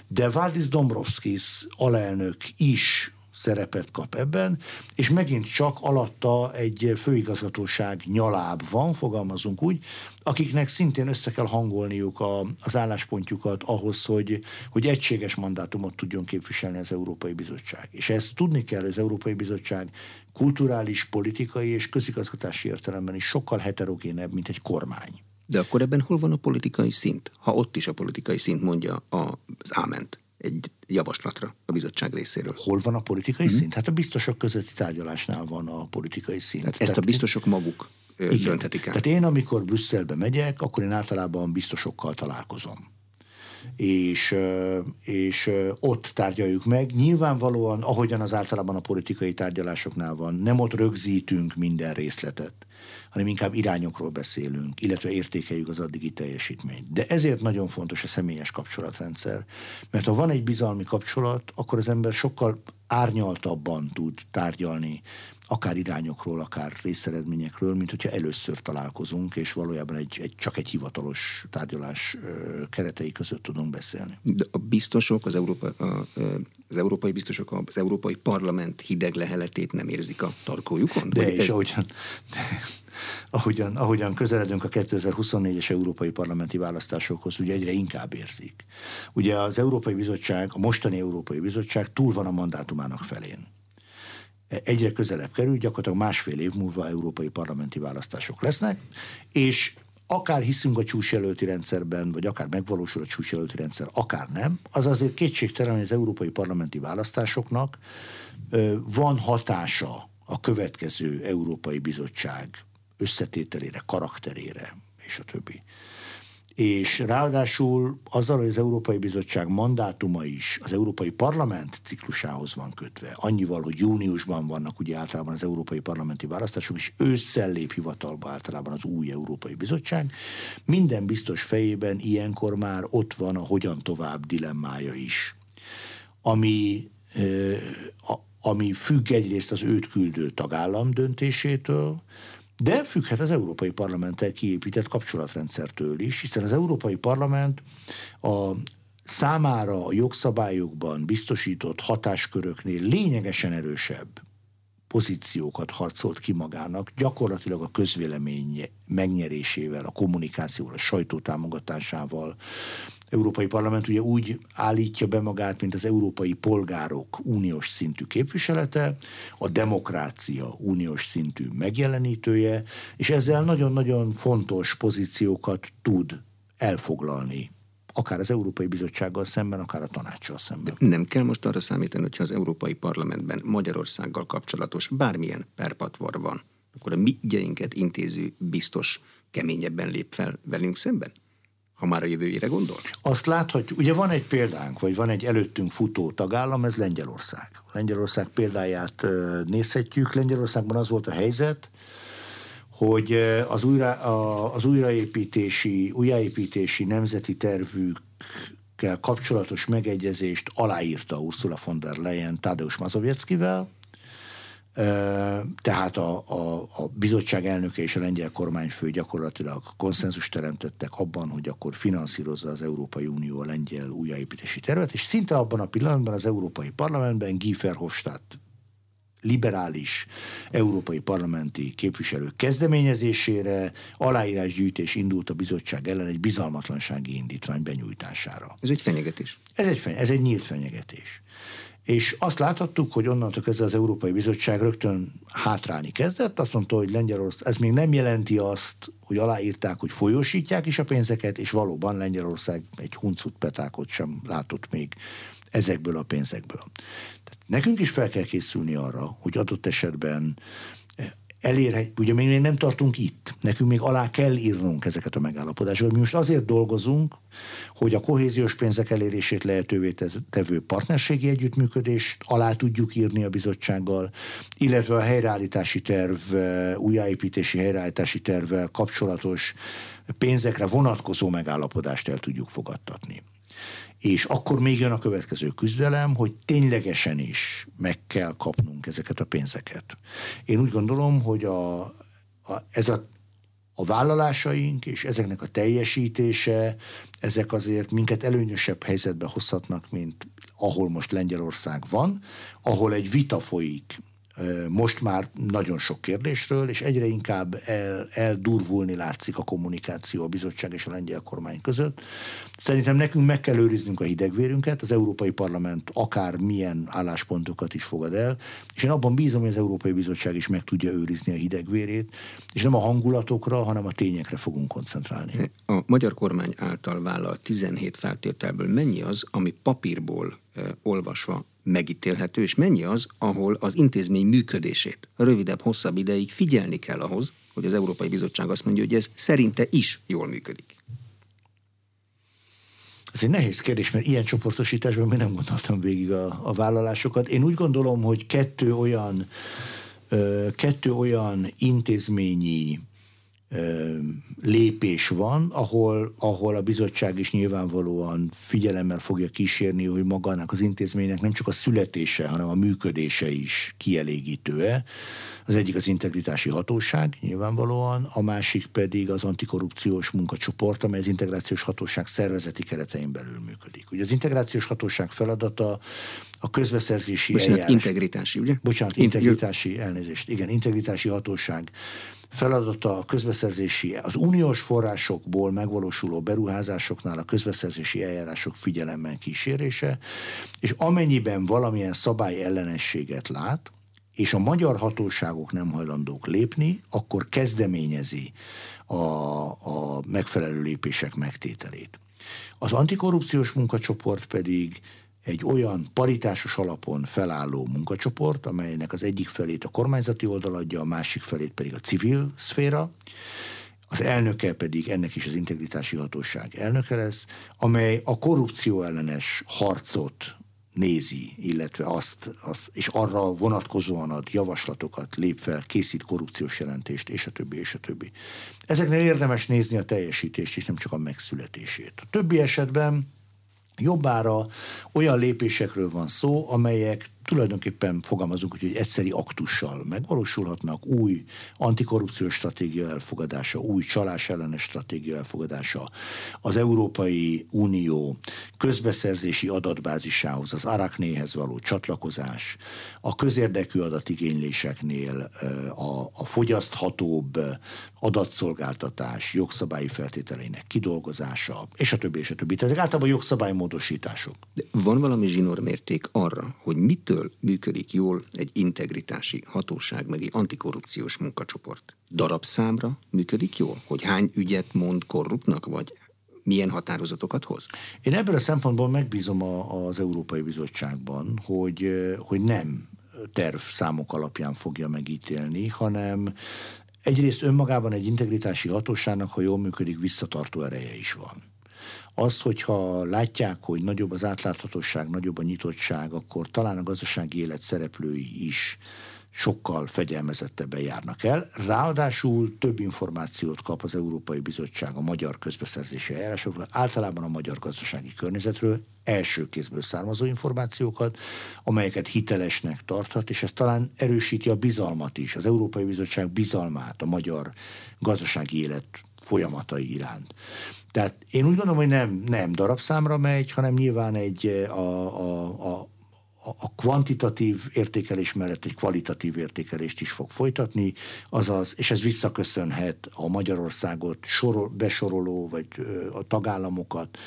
de Valdis Dombrovskis alelnök is szerepet kap ebben, és megint csak alatta egy főigazgatóság nyaláb van, fogalmazunk úgy, akiknek szintén össze kell hangolniuk a, az álláspontjukat ahhoz, hogy, hogy egységes mandátumot tudjon képviselni az Európai Bizottság. És ezt tudni kell, hogy az Európai Bizottság kulturális, politikai és közigazgatási értelemben is sokkal heterogénebb, mint egy kormány. De akkor ebben hol van a politikai szint? Ha ott is a politikai szint mondja az áment egy javaslatra a bizottság részéről. Hol van a politikai hmm. szint? Hát a biztosok közötti tárgyalásnál van a politikai szint. Tehát ezt a biztosok maguk igen. dönthetik el. Tehát én, amikor Brüsszelbe megyek, akkor én általában biztosokkal találkozom. És, és ott tárgyaljuk meg. Nyilvánvalóan, ahogyan az általában a politikai tárgyalásoknál van, nem ott rögzítünk minden részletet, hanem inkább irányokról beszélünk, illetve értékeljük az addigi teljesítményt. De ezért nagyon fontos a személyes kapcsolatrendszer, mert ha van egy bizalmi kapcsolat, akkor az ember sokkal árnyaltabban tud tárgyalni, akár irányokról, akár részeredményekről, mint hogyha először találkozunk, és valójában egy, egy, csak egy hivatalos tárgyalás keretei között tudunk beszélni. De a biztosok, az, Európa, a, az európai biztosok az Európai Parlament hideg leheletét nem érzik a tarkójukon? De és ez... ahogyan, de, ahogyan, ahogyan közeledünk a kétezer-huszonnégyes európai parlamenti választásokhoz, ugye egyre inkább érzik. Ugye az Európai Bizottság, a mostani Európai Bizottság túl van a mandátumának felén. Egyre közelebb kerül, gyakorlatilag másfél év múlva európai parlamenti választások lesznek, és akár hiszünk a csúcsjelölti rendszerben, vagy akár megvalósul a csúcsjelölti rendszer, akár nem, az azért kétségtelen, hogy az európai parlamenti választásoknak van hatása a következő Európai Bizottság összetételére, karakterére, és a többi. És ráadásul azzal, hogy az Európai Bizottság mandátuma is az Európai Parlament ciklusához van kötve, annyival, hogy júniusban vannak ugye általában az európai parlamenti választások, és ősszel lép hivatalba általában az új Európai Bizottság, minden biztos fejében ilyenkor már ott van a hogyan tovább dilemmája is, ami, ami függ egyrészt az őt küldő tagállam döntésétől, de függhet az Európai Parlamenttel kiépített kapcsolatrendszertől is, hiszen az Európai Parlament a számára a jogszabályokban biztosított hatásköröknél lényegesen erősebb pozíciókat harcolt ki magának, gyakorlatilag a közvélemény megnyerésével, a kommunikációval, a sajtó támogatásával. Európai Parlament ugye úgy állítja be magát, mint az európai polgárok uniós szintű képviselete, a demokrácia uniós szintű megjelenítője, és ezzel nagyon-nagyon fontos pozíciókat tud elfoglalni, akár az Európai Bizottsággal szemben, akár a tanácssal szemben. Nem kell most arra számítani, hogyha az Európai Parlamentben Magyarországgal kapcsolatos bármilyen perpatvar van, akkor a mi ügyeinket intéző biztos keményebben lép fel velünk szemben? Ha már a jövőjére gondol? Azt láthatjuk, ugye van egy példánk, vagy van egy előttünk futó tagállam, ez Lengyelország. Lengyelország példáját nézhetjük. Lengyelországban az volt a helyzet, hogy az, újra, az újraépítési, újjáépítési nemzeti tervükkel kapcsolatos megegyezést aláírta Ursula von der Leyen Tadeusz Mazowieckivel, tehát a, a, a bizottság elnöke és a lengyel kormányfő gyakorlatilag konszenzus teremtettek abban, hogy akkor finanszírozza az Európai Unió a lengyel újjáépítési tervet, és szinte abban a pillanatban az Európai Parlamentben Giefer-Hofstád liberális európai parlamenti képviselők kezdeményezésére aláírásgyűjtés indult a bizottság ellen egy bizalmatlansági indítvány benyújtására. Ez egy fenyegetés? Ez egy, feny- ez egy nyílt fenyegetés. És azt láthattuk, hogy onnantól kezdve az Európai Bizottság rögtön hátrálni kezdett, azt mondta, hogy Lengyelország, ez még nem jelenti azt, hogy aláírták, hogy folyósítják is a pénzeket, és valóban Lengyelország egy huncut petákot sem látott még ezekből a pénzekből. Tehát nekünk is fel kell készülni arra, hogy adott esetben elérhet, ugye még nem tartunk itt, nekünk még alá kell írnunk ezeket a megállapodásokat. Mi most azért dolgozunk, hogy a kohéziós pénzek elérését lehetővé tevő partnerségi együttműködést alá tudjuk írni a bizottsággal, illetve a helyreállítási terv, újjáépítési helyreállítási tervvel kapcsolatos pénzekre vonatkozó megállapodást el tudjuk fogadtatni. És akkor még jön a következő küzdelem, hogy ténylegesen is meg kell kapnunk ezeket a pénzeket. Én úgy gondolom, hogy a, a, ez a, a vállalásaink és ezeknek a teljesítése, ezek azért minket előnyösebb helyzetbe hozhatnak, mint ahol most Lengyelország van, ahol egy vita folyik most már nagyon sok kérdésről, és egyre inkább el, eldurvulni látszik a kommunikáció a bizottság és a lengyel kormány között. Szerintem nekünk meg kell őriznünk a hidegvérünket, az Európai Parlament akár milyen álláspontokat is fogad el, és én abban bízom, hogy az Európai Bizottság is meg tudja őrizni a hidegvérét, és nem a hangulatokra, hanem a tényekre fogunk koncentrálni. A magyar kormány által vállalt tizenhét feltételből mennyi az, ami papírból eh, olvasva megítélhető, és mennyi az, ahol az intézmény működését rövidebb, hosszabb ideig figyelni kell ahhoz, hogy az Európai Bizottság azt mondja, hogy ez szerinte is jól működik? Ez egy nehéz kérdés, mert ilyen csoportosításban még nem gondoltam végig a, a vállalásokat. Én úgy gondolom, hogy kettő olyan, kettő olyan intézményi lépés van, ahol, ahol a bizottság is nyilvánvalóan figyelemmel fogja kísérni, hogy magának az intézménynek nem csak a születése, hanem a működése is kielégítő-e. Az egyik az integritási hatóság nyilvánvalóan, a másik pedig az antikorrupciós munkacsoport, amely az integrációs hatóság szervezeti keretein belül működik. Ugye az integrációs hatóság feladata a közbeszerzési Bocsánat, eljárás... integritási, ugye? Bocsánat, integritási elnézést. Igen, integritási hatóság feladata a közbeszerzési, az uniós forrásokból megvalósuló beruházásoknál a közbeszerzési eljárások figyelemmel kísérése, és amennyiben valamilyen szabályellenességet lát, és a magyar hatóságok nem hajlandók lépni, akkor kezdeményezi a, a megfelelő lépések megtételét. Az antikorrupciós munkacsoport pedig egy olyan paritásos alapon felálló munkacsoport, amelynek az egyik felét a kormányzati oldal adja, a másik felét pedig a civil szféra, az elnöke pedig ennek is az integritási hatóság elnöke lesz, amely a korrupció ellenes harcot nézi, illetve azt, azt, és arra vonatkozóan ad javaslatokat, lép fel, készít korrupciós jelentést, és a többi, és a többi. Ezeknél érdemes nézni a teljesítést, és nem csak a megszületését. A többi esetben jobbára olyan lépésekről van szó, amelyek tulajdonképpen fogalmazunk, hogy egyszeri aktussal megvalósulhatnak, új antikorrupciós stratégia elfogadása, új csalás ellenes stratégia elfogadása, az Európai Unió közbeszerzési adatbázisához, az Araknéhez való csatlakozás, a közérdekű adatigényléseknél a, a fogyaszthatóbb adatszolgáltatás jogszabályi feltételeinek kidolgozása, és a többi, és a többi. Tehát általában jogszabálymódosítások. De van valami zsinórmérték arra, hogy mitől működik jól egy integritási hatóság, meg egy antikorrupciós munkacsoport? Darabszámra működik jól? Hogy hány ügyet mond korruptnak, vagy milyen határozatokat hoz? Én ebből a szempontból megbízom a, az Európai Bizottságban, hogy, hogy nem tervszámok alapján fogja megítélni, hanem egyrészt önmagában egy integritási hatóságnak, ha jól működik, visszatartó ereje is van. Az, hogyha látják, hogy nagyobb az átláthatóság, nagyobb a nyitottság, akkor talán a gazdasági élet szereplői is sokkal fegyelmezettebben járnak el. Ráadásul több információt kap az Európai Bizottság a magyar közbeszerzési eljárásokról, általában a magyar gazdasági környezetről, első kézből származó információkat, amelyeket hitelesnek tarthat, és ez talán erősíti a bizalmat is, az Európai Bizottság bizalmát a magyar gazdasági élet folyamatai iránt. Tehát én úgy gondolom, hogy nem, nem darabszámra megy, hanem nyilván egy a, a, a, a kvantitatív értékelés mellett egy kvalitatív értékelést is fog folytatni, azaz, és ez visszaköszönhet a Magyarországot sorol, besoroló, vagy a tagállamokat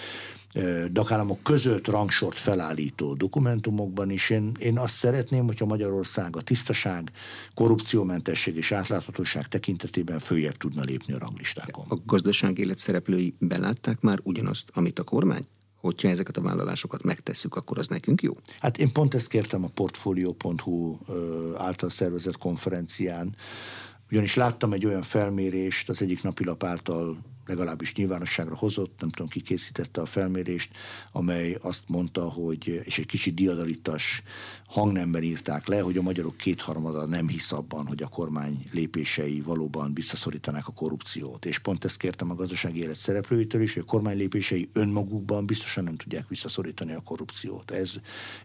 tagállamok között rangsort felállító dokumentumokban is. Én, én azt szeretném, hogyha Magyarország a tisztaság, korrupciómentesség és átláthatóság tekintetében följebb tudna lépni a ranglistákon. A gazdaság élet szereplői belátták már ugyanazt, amit a kormány? Hogyha ezeket a vállalásokat megtesszük, akkor az nekünk jó? Hát én pont ezt kértem a portfolio pont hu által szervezett konferencián, ugyanis láttam egy olyan felmérést, az egyik napilap által legalábbis nyilvánosságra hozott, nem tudom, ki készítette a felmérést, amely azt mondta, hogy, és egy kicsit diadalitas hangnemben írták le, hogy a magyarok kétharmada nem hisz abban, hogy a kormány lépései valóban visszaszorítanák a korrupciót. És pont ezt kértem a gazdasági élet szereplőitől is, hogy a kormány lépései önmagukban biztosan nem tudják visszaszorítani a korrupciót. Ez,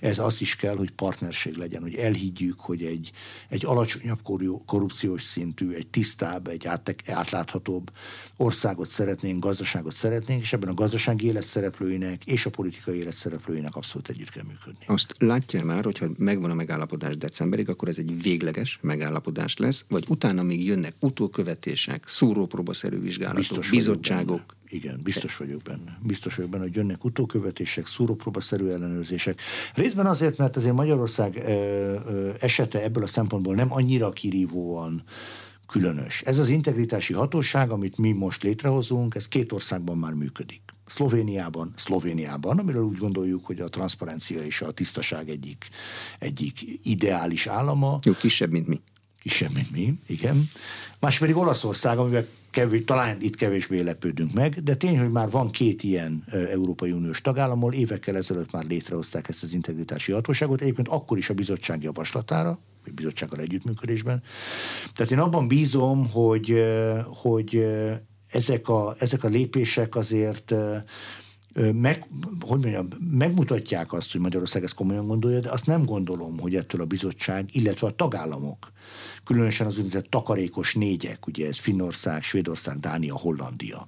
ez azt is kell, hogy partnerség legyen, hogy elhiggyük, hogy egy, egy alacsonyabb korrupciós szintű, egy tisztább, egy átláthatóbb országot szeretnénk, gazdaságot szeretnénk, és ebben a gazdasági élet szereplőinek és a politikai élet szereplőinek abszolút együtt kell működni. Azt látja már, hogyha megvan a megállapodás decemberig, akkor ez egy végleges megállapodás lesz, vagy utána még jönnek utókövetések, szúrópróbaszerű vizsgálatok, biztos bizottságok. Igen, biztos vagyok benne. Biztos vagyok benne, hogy jönnek utókövetések, szúrópróbaszerű ellenőrzések. Részben azért, mert azért Magyarország esete ebből a szempontból nem annyira kirívóan különös. Ez az integritási hatóság, amit mi most létrehozunk, ez két országban már működik. Szlovéniában, Szlovéniában, amiről úgy gondoljuk, hogy a transzparencia és a tisztaság egyik, egyik ideális állama. Jó, kisebb, mint mi. Kisebb, mint mi, igen. Más pedig Olaszország, amivel kevés, talán itt kevésbé lepődünk meg, de tény, hogy már van két ilyen Európai Uniós tagállammal, évekkel ezelőtt már létrehozták ezt az integritási hatóságot, egyébként akkor is a bizottság javaslatára, vagy bizottsággal együttműködésben. Tehát én abban bízom, hogy, hogy ezek, a, ezek a lépések azért meg, hogy mondjam, megmutatják azt, hogy Magyarország ezt komolyan gondolja, de azt nem gondolom, hogy ettől a bizottság, illetve a tagállamok, különösen az úgynevezett takarékos négyek, ugye ez Finnország, Svédország, Dánia, Hollandia,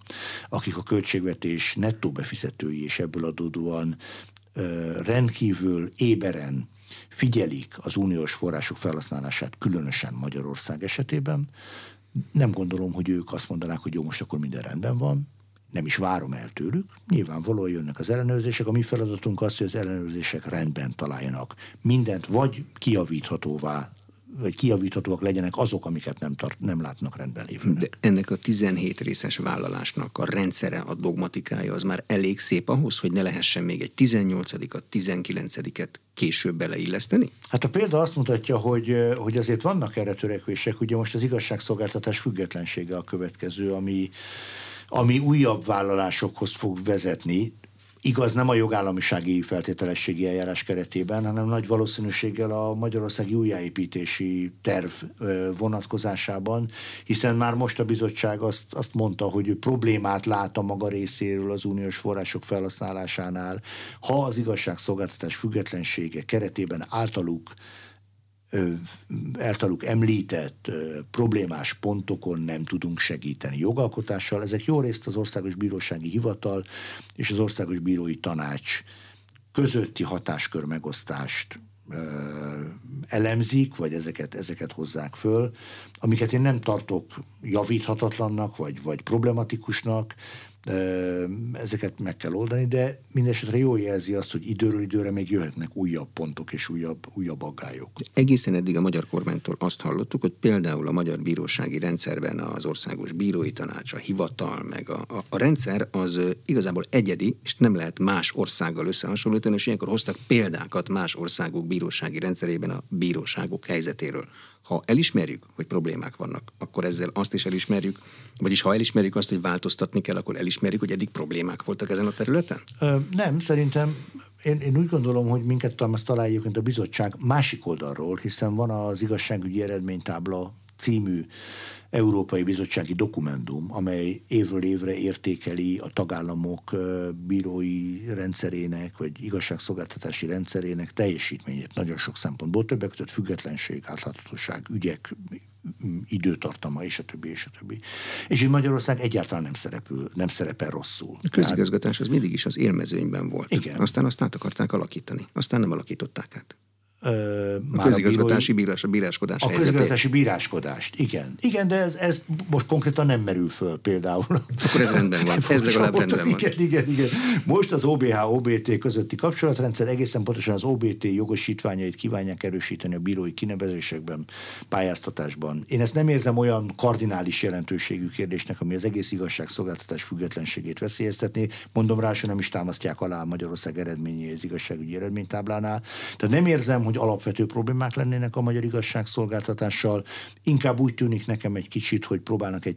akik a költségvetés nettó befizetői és ebből adódóan rendkívül éberen figyelik az uniós források felhasználását, különösen Magyarország esetében. Nem gondolom, hogy ők azt mondanák, hogy jó, most akkor minden rendben van. Nem is várom el tőlük. Nyilvánvalóan jönnek az ellenőrzések. A mi feladatunk az, hogy az ellenőrzések rendben találjanak. Mindent vagy kijavíthatóvá, vagy kijavíthatóak legyenek azok, amiket nem, tart, nem látnak rendben lévőnek. De ennek a tizenhét részes vállalásnak a rendszere, a dogmatikája az már elég szép ahhoz, hogy ne lehessen még egy tizennyolcadikat, tizenkilencediket később beleilleszteni? Hát a példa azt mutatja, hogy, hogy azért vannak erre törekvések. Ugye most az igazságszolgáltatás függetlensége a következő, ami, ami újabb vállalásokhoz fog vezetni. Igaz, nem a jogállamisági feltételességi eljárás keretében, hanem nagy valószínűséggel a magyarországi újjáépítési terv vonatkozásában, hiszen már most a bizottság azt, azt mondta, hogy ő problémát lát a maga részéről az uniós források felhasználásánál, ha az igazságszolgáltatás függetlensége keretében általuk általuk említett problémás pontokon nem tudunk segíteni jogalkotással. Ezek jó részt az Országos Bírósági Hivatal és az Országos Bírói Tanács közötti hatáskör megosztást elemzik, vagy ezeket, ezeket hozzák föl, amiket én nem tartok javíthatatlannak, vagy, vagy problematikusnak, ezeket meg kell oldani, de mindesetre jól jelzi azt, hogy időről időre még jöhetnek újabb pontok és újabb, újabb aggályok. Egészen eddig a magyar kormánytól azt hallottuk, hogy például a magyar bírósági rendszerben az Országos Bírói Tanács, a hivatal, meg a, a, a rendszer az igazából egyedi, és nem lehet más országgal összehasonlítani, és ilyenkor hoztak példákat más országok bírósági rendszerében a bíróságok helyzetéről. Ha elismerjük, hogy problémák vannak, akkor ezzel azt is elismerjük, vagyis ha elismerjük azt, hogy változtatni kell, akkor elismerjük, hogy eddig problémák voltak ezen a területen? Ö, nem, szerintem én, én úgy gondolom, hogy minket találja egyébként a bizottság másik oldalról, hiszen van az igazságügyi eredménytábla című Európai Bizottsági Dokumentum, amely évről évre értékeli a tagállamok bírói rendszerének, vagy igazságszolgáltatási rendszerének teljesítményét nagyon sok szempontból, többek között függetlenség, átláthatóság, ügyek, időtartama, és a többi, és a többi. És így Magyarország egyáltalán nem, szerepül, nem szerepel rosszul. A közigazgatás az mindig is az élmezőnyben volt. Igen. Aztán azt át akarták alakítani, aztán nem alakították át. Ö, a közigazgatási a bírói, bírás, a bíráskodás a helyzetét. Közigazgatási bíráskodást, igen. Igen, de ez, ez most konkrétan nem merül föl például. Akkor ez rendben van, ez legalább rendben van. Igen, igen, igen. Most az o bé há-o bé té közötti kapcsolatrendszer, egészen pontosan az o bé té jogosítványait kívánják erősíteni a bírói kinevezésekben, pályáztatásban. Én ezt nem érzem olyan kardinális jelentőségű kérdésnek, ami az egész igazságszolgáltatás függetlenségét veszélyeztetné. Mondom rá, hogy nem is támasztják alá Magyarország eredményét az igazságügyi eredménytáblánál. Tehát nem érzem, hogy alapvető problémák lennének a magyar igazságszolgáltatással. Inkább úgy tűnik nekem egy kicsit, hogy próbálnak egy,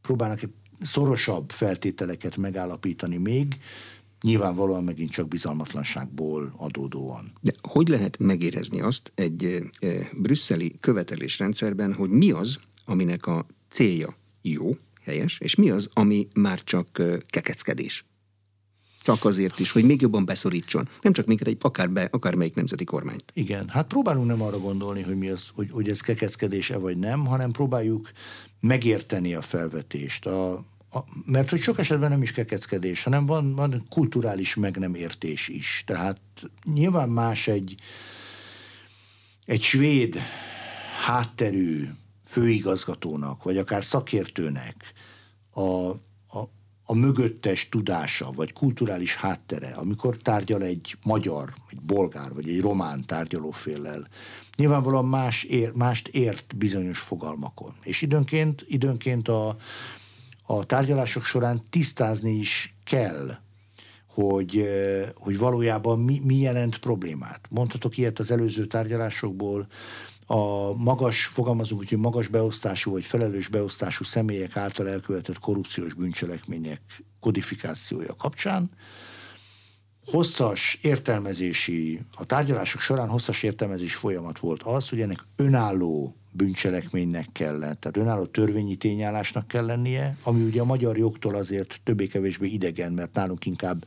próbálnak egy szorosabb feltételeket megállapítani még, nyilvánvalóan megint csak bizalmatlanságból adódóan. De hogy lehet megérezni azt egy e, brüsszeli követelésrendszerben, hogy mi az, aminek a célja jó, helyes, és mi az, ami már csak kekeckedés? Csak azért is, hogy még jobban beszorítson. Nem csak minket, egy akár be, akármelyik nemzeti kormányt. Igen, hát próbálunk nem arra gondolni, hogy, mi az, hogy, hogy ez kekeckedés-e vagy nem, hanem próbáljuk megérteni a felvetést. A, a, mert hogy sok esetben nem is kekeckedés, hanem van, van kulturális meg nem értés is. Tehát nyilván más egy, egy svéd hátterű főigazgatónak, vagy akár szakértőnek a a mögöttes tudása, vagy kulturális háttere, amikor tárgyal egy magyar, egy bolgár, vagy egy román tárgyalóféllel, nyilvánvalóan más ér, mást ért bizonyos fogalmakon. És időnként, időnként a, a tárgyalások során tisztázni is kell, hogy, hogy valójában mi, mi jelent problémát. Mondhatok ilyet az előző tárgyalásokból, a magas, fogalmazunk úgy, hogy magas beosztású vagy felelős beosztású személyek által elkövetett korrupciós bűncselekmények kodifikációja kapcsán. Hosszas értelmezési, a tárgyalások során hosszas értelmezési folyamat volt az, hogy ennek önálló bűncselekménynek kell lennie, tehát önálló törvényi tényállásnak kell lennie, ami ugye a magyar jogtól azért többé-kevésbé idegen, mert nálunk inkább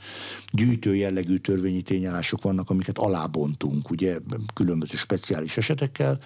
gyűjtő jellegű törvényi tényállások vannak, amiket alábontunk, ugye, különböző speciális esetekkel.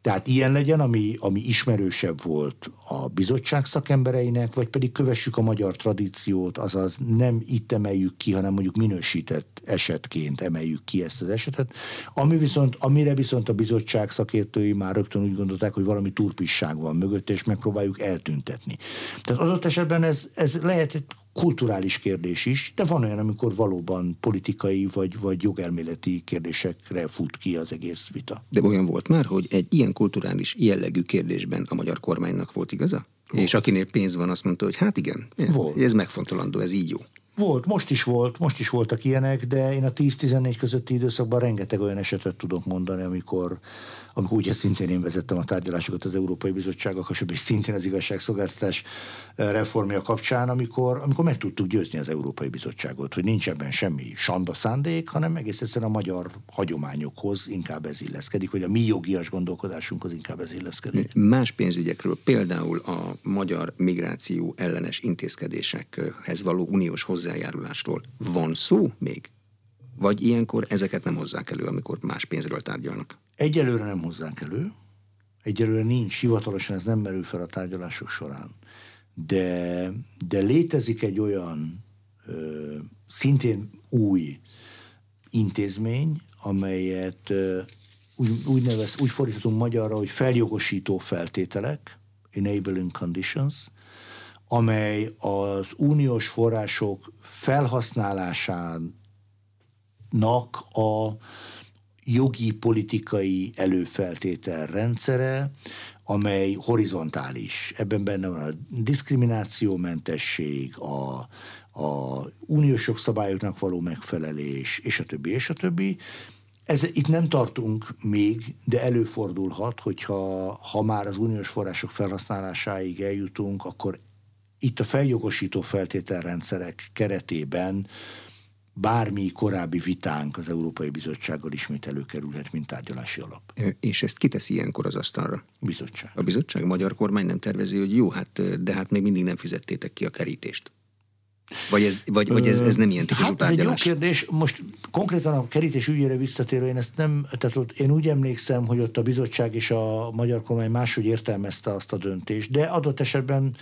Tehát ilyen legyen, ami, ami ismerősebb volt a bizottság szakembereinek, vagy pedig kövessük a magyar tradíciót, azaz nem itt emeljük ki, hanem mondjuk minősített esetként emeljük ki ezt az esetet, ami viszont, amire viszont a bizottság szakértői már rögtön úgy gondolták, hogy valami turpisság van mögött, és megpróbáljuk eltüntetni. Tehát adott esetben ez, ez lehet egy kulturális kérdés is, de van olyan, amikor valóban politikai vagy, vagy jogelméleti kérdésekre fut ki az egész vita. De olyan volt már, hogy egy ilyen kulturális jellegű kérdésben a magyar kormánynak volt igaza? Volt. És akinél pénz van, azt mondta, hogy hát igen, ez, ez megfontolandó, ez így jó. Volt, most is volt, most is voltak ilyenek, de én a tíz-tizennégy közötti időszakban rengeteg olyan esetet tudok mondani, amikor, amikor ugye szintén én vezettem a tárgyalásokat az Európai Bizottsággal, és szintén az igazságszolgáltatás reformja kapcsán, amikor, amikor meg tudtuk győzni az Európai Bizottságot, hogy nincs ebben semmi sanda szándék, hanem egész egyszerűen a magyar hagyományokhoz inkább ez illeszkedik, vagy a mi jogias gondolkodásunkhoz inkább ez illeszkedik. Más pénzügyekről, például a magyar migráció ellenes intézkedésekhez való uniós hozzá hozzájárulásról van szó még? Vagy ilyenkor ezeket nem hozzák elő, amikor más pénzről tárgyalnak? Egyelőre nem hozzák elő. Egyelőre nincs, hivatalosan ez nem merül fel a tárgyalások során. De, de létezik egy olyan ö, szintén új intézmény, amelyet ö, úgy, úgy, nevez, úgy fordíthatunk magyarra, hogy feljogosító feltételek, enabling conditions, amely az uniós források felhasználásának a jogi politikai előfeltétel rendszere, amely horizontális. Ebben benne van a diszkriminációmentesség, a a uniós jogszabályoknak való megfelelés, és a többi, és a többi. Ez, itt nem tartunk még, de előfordulhat, hogyha ha már az uniós források felhasználásáig eljutunk, akkor itt a feljogosító feltételrendszerek keretében bármi korábbi vitánk az Európai Bizottsággal ismét előkerülhet, mint tárgyalási alap. És ezt kiteszi ilyenkor az asztalra? Bizottság. A bizottság, magyar kormány nem tervezi, hogy jó, hát, de hát még mindig nem fizettétek ki a kerítést. Vagy ez, vagy, vagy ez, ez nem ilyen típusú hát, tárgyalás? Ez egy jó kérdés. Most konkrétan a kerítés ügyére visszatérve, én ezt nem, tehát ott én úgy emlékszem, hogy ott a bizottság és a magyar kormány máshogy értelmezte azt a döntést, de adott esetben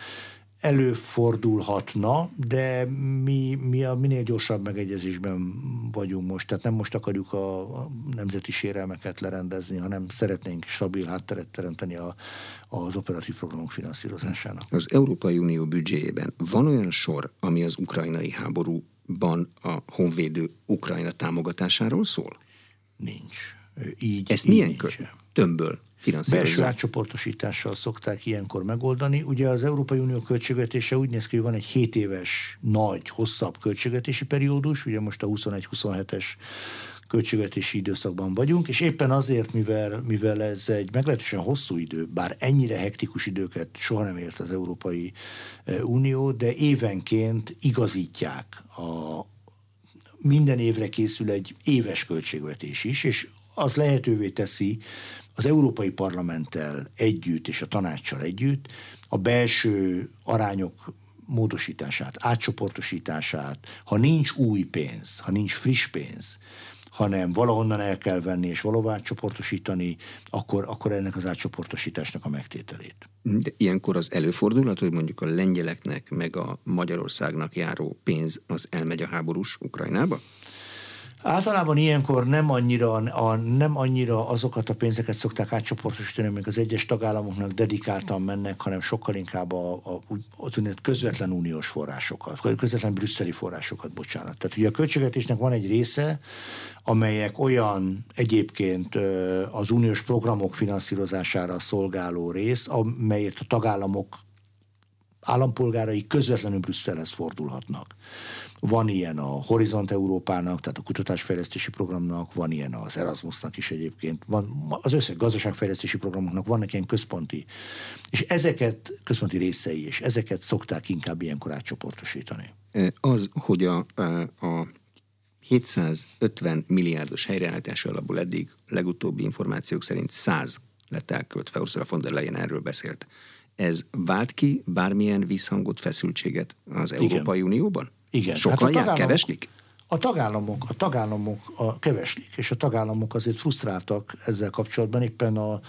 előfordulhatna, de mi, mi a minél gyorsabb megegyezésben vagyunk most. Tehát nem most akarjuk a, a nemzeti sérelmeket lerendezni, hanem szeretnénk stabil hátteret teremteni a, az operatív programok finanszírozásának. Az Európai Unió büdzséjében van olyan sor, ami az ukrajnai háborúban a honvédő Ukrajna támogatásáról szól? Nincs. Így, Ezt így milyen nincs. Kö? Tömbből. Belső átcsoportosítással szokták ilyenkor megoldani. Ugye az Európai Unió költségvetése úgy néz ki, hogy van egy hét éves, nagy, hosszabb költségvetési periódus, ugye most a huszonegy huszonhetes költségvetési időszakban vagyunk, és éppen azért, mivel, mivel ez egy meglehetősen hosszú idő, bár ennyire hektikus időket soha nem élt az Európai Unió, de évenként igazítják. A, minden évre készül egy éves költségvetés is, és az lehetővé teszi az Európai Parlamenttel együtt és a tanácssal együtt a belső arányok módosítását, átcsoportosítását, ha nincs új pénz, ha nincs friss pénz, hanem valahonnan el kell venni és valahol átcsoportosítani, akkor, akkor ennek az átcsoportosításnak a megtételét. De ilyenkor az előfordulhat, hogy mondjuk a lengyeleknek meg a Magyarországnak járó pénz az elmegy a háborús Ukrajnába? Általában ilyenkor nem annyira, a, nem annyira azokat a pénzeket szokták átcsoportosítani, amik az egyes tagállamoknak dedikáltan mennek, hanem sokkal inkább a, a, az úgynevezett közvetlen uniós forrásokat, közvetlen brüsszeli forrásokat, bocsánat. Tehát ugye a költségvetésnek van egy része, amelyek olyan egyébként az uniós programok finanszírozására szolgáló rész, amelyért a tagállamok állampolgárai közvetlenül Brüsszelhez fordulhatnak. Van ilyen a Horizont Európának, tehát a kutatásfejlesztési programnak, van ilyen az Erasmusnak is egyébként, van az összes gazdaságfejlesztési programoknak, vannak ilyen központi, és ezeket, központi részei, és ezeket szokták inkább ilyenkor átcsoportosítani. Az, hogy a, a hétszázötven milliárdos helyreállítás alapból eddig legutóbbi információk szerint száz lett elköltve, Ursula von der Leyen erről beszélt. Ez vált ki bármilyen visszhangot, feszültséget az Európai Igen. Unióban? Igen. Sokan hát jár, keveslik? A tagállamok, a tagállamok a keveslik, és a tagállamok azért frusztráltak ezzel kapcsolatban. Éppen a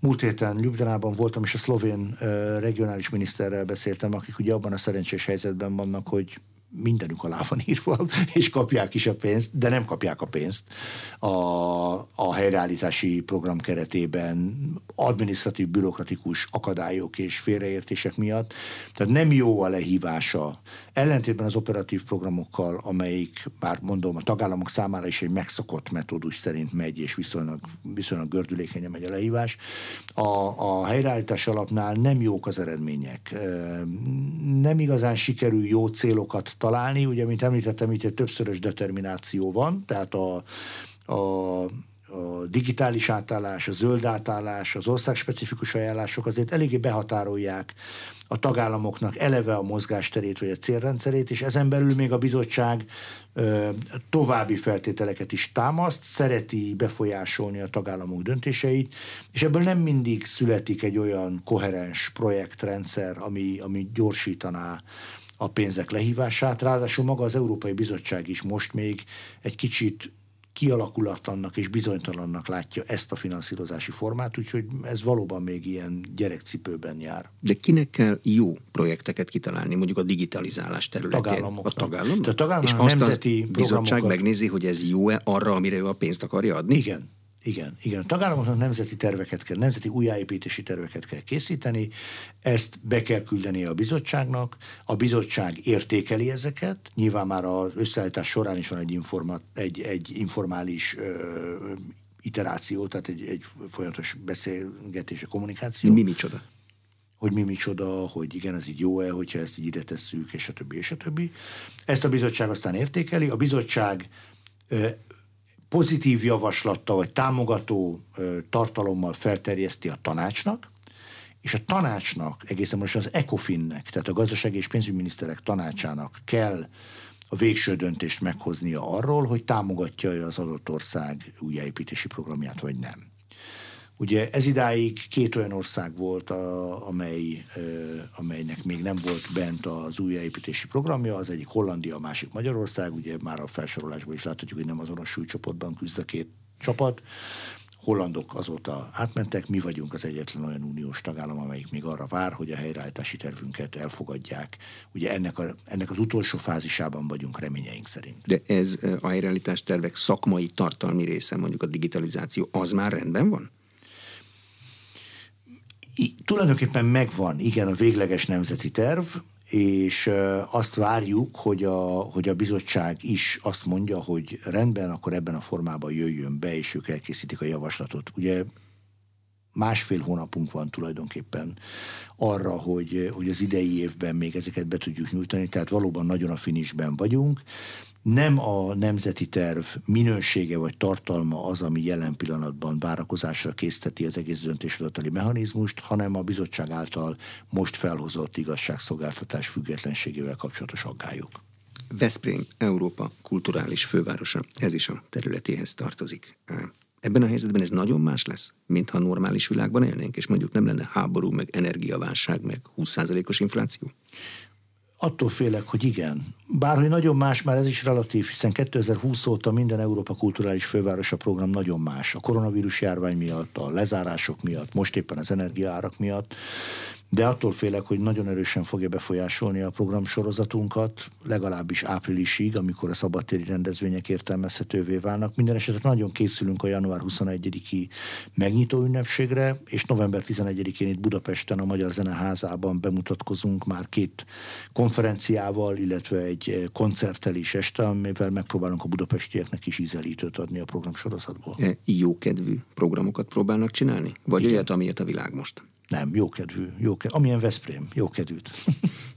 múlt héten Ljubljanában voltam, és a szlovén uh, regionális miniszterrel beszéltem, akik ugye abban a szerencsés helyzetben vannak, hogy mindenük alá van írva, és kapják is a pénzt, de nem kapják a pénzt a, a helyreállítási program keretében adminisztratív, bürokratikus akadályok és félreértések miatt. Tehát nem jó a lehívása. Ellentétben az operatív programokkal, amelyik, már mondom, a tagállamok számára is egy megszokott metódus szerint megy, és viszonylag, viszonylag gördülékenyen megy a lehívás. A, a helyreállítás alapnál nem jók az eredmények. Nem igazán sikerül jó célokat találni. Ugye, mint említettem, itt egy többszörös determináció van, tehát a, a, a digitális átállás, a zöld átállás, az országspecifikus ajánlások azért eléggé behatárolják a tagállamoknak eleve a mozgásterét vagy a célrendszerét, és ezen belül még a bizottság ö, további feltételeket is támaszt, szereti befolyásolni a tagállamok döntéseit, és ebből nem mindig születik egy olyan koherens projektrendszer, ami, ami gyorsítaná a pénzek lehívását, ráadásul maga az Európai Bizottság is most még egy kicsit kialakulatlannak és bizonytalannak látja ezt a finanszírozási formát, úgyhogy ez valóban még ilyen gyerekcipőben jár. De kinek kell jó projekteket kitalálni, mondjuk a digitalizálás területén? Tagállamoknak. A tagállamok? A tagállamok. És a nemzeti azt a bizottság megnézi, hogy ez jó-e arra, amire ő a pénzt akarja adni? Igen. Igen, igen. A tagállamoknak nemzeti terveket kell, nemzeti újjáépítési terveket kell készíteni, ezt be kell küldeni a bizottságnak, a bizottság értékeli ezeket, nyilván már az összeállítás során is van egy, informa, egy, egy informális ö, iteráció, tehát egy, egy folyamatos beszélgetés, a kommunikáció. Mi micsoda? Hogy mi micsoda, hogy igen, ez így jó-e, hogyha ezt így ide tesszük, és a többi, és a többi. Ezt a bizottság aztán értékeli, a bizottság ö, pozitív javaslatta, vagy támogató ö, tartalommal felterjeszti a tanácsnak, és a tanácsnak, egészen most az ECOFIN-nek, tehát a gazdasági és pénzügyminiszterek tanácsának kell a végső döntést meghoznia arról, hogy támogatja az adott ország újjáépítési programját, vagy nem. Ugye ez idáig két olyan ország volt, a, amely, ö, amelynek még nem volt bent az újjáépítési programja, az egyik Hollandia, a másik Magyarország, ugye már a felsorolásból is láthatjuk, hogy nem azonos súlycsoportban küzd a két csapat. hollandok azóta átmentek, mi vagyunk az egyetlen olyan uniós tagállam, amelyik még arra vár, hogy a helyreállítási tervünket elfogadják. Ugye ennek, a, ennek az utolsó fázisában vagyunk reményeink szerint. De ez a helyreállítás tervek szakmai tartalmi része, mondjuk a digitalizáció, az már rendben van? I, tulajdonképpen megvan, igen, a végleges nemzeti terv, és azt várjuk, hogy a, hogy a bizottság is azt mondja, hogy rendben, akkor ebben a formában jöjjön be, és ők elkészítik a javaslatot. Ugye másfél hónapunk van tulajdonképpen arra, hogy, hogy az idei évben még ezeket be tudjuk nyújtani, tehát valóban nagyon a finisben vagyunk. Nem a nemzeti terv minősége vagy tartalma az, ami jelen pillanatban várakozásra készteti az egész döntéshozatali mechanizmust, hanem a bizottság által most felhozott igazságszolgáltatás függetlenségével kapcsolatos aggályok. Veszprém Európa kulturális fővárosa, ez is a területéhez tartozik. Ebben a helyzetben ez nagyon más lesz, mintha normális világban élnénk, és mondjuk nem lenne háború, meg energiaválság, meg húsz százalékos infláció? Attól félek, hogy igen. Bárhogy nagyon más, már ez is relatív, hiszen kétezer-húsz óta minden Európa kulturális fővárosa program nagyon más. A koronavírus járvány miatt, a lezárások miatt, most éppen az energiaárak miatt, de attól félek, hogy nagyon erősen fogja befolyásolni a programsorozatunkat, legalábbis áprilisig, amikor a szabadtéri rendezvények értelmezhetővé válnak. Minden esetre nagyon készülünk a január huszonegyediki megnyitó ünnepségre, és november tizenegyedikén itt Budapesten a Magyar Zeneházában bemutatkozunk már két konferenciával, illetve egy koncerttel is este, amivel megpróbálunk a budapestieknek is ízelítőt adni a programsorozatból. Jókedvű programokat próbálnak csinálni? Vagy igen, olyat, amilyet a világ most? Nem, jókedvű, jókedvű, amilyen Veszprém, jókedvűt.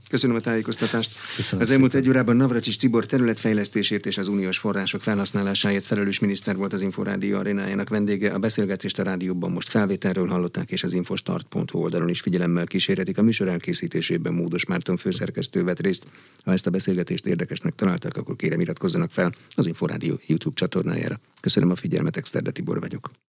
Köszönöm a tájékoztatást. Köszönöm az elmúlt szépen. Egy órában Navracsis Tibor területfejlesztésért és az uniós források felhasználásáért felelős miniszter volt az Inforádió arénájának vendége. A beszélgetést a rádióban most felvételről hallották, és az infostart pont hu oldalon is figyelemmel kísérhetik. A műsor elkészítésében Módos Márton főszerkesztő vett részt. Ha ezt a beszélgetést érdekesnek találtak, akkor kérem iratkozzanak fel az Inforádió YouTube csatornájára. Köszönöm a figyelmet, Exterde Tibor vagyok.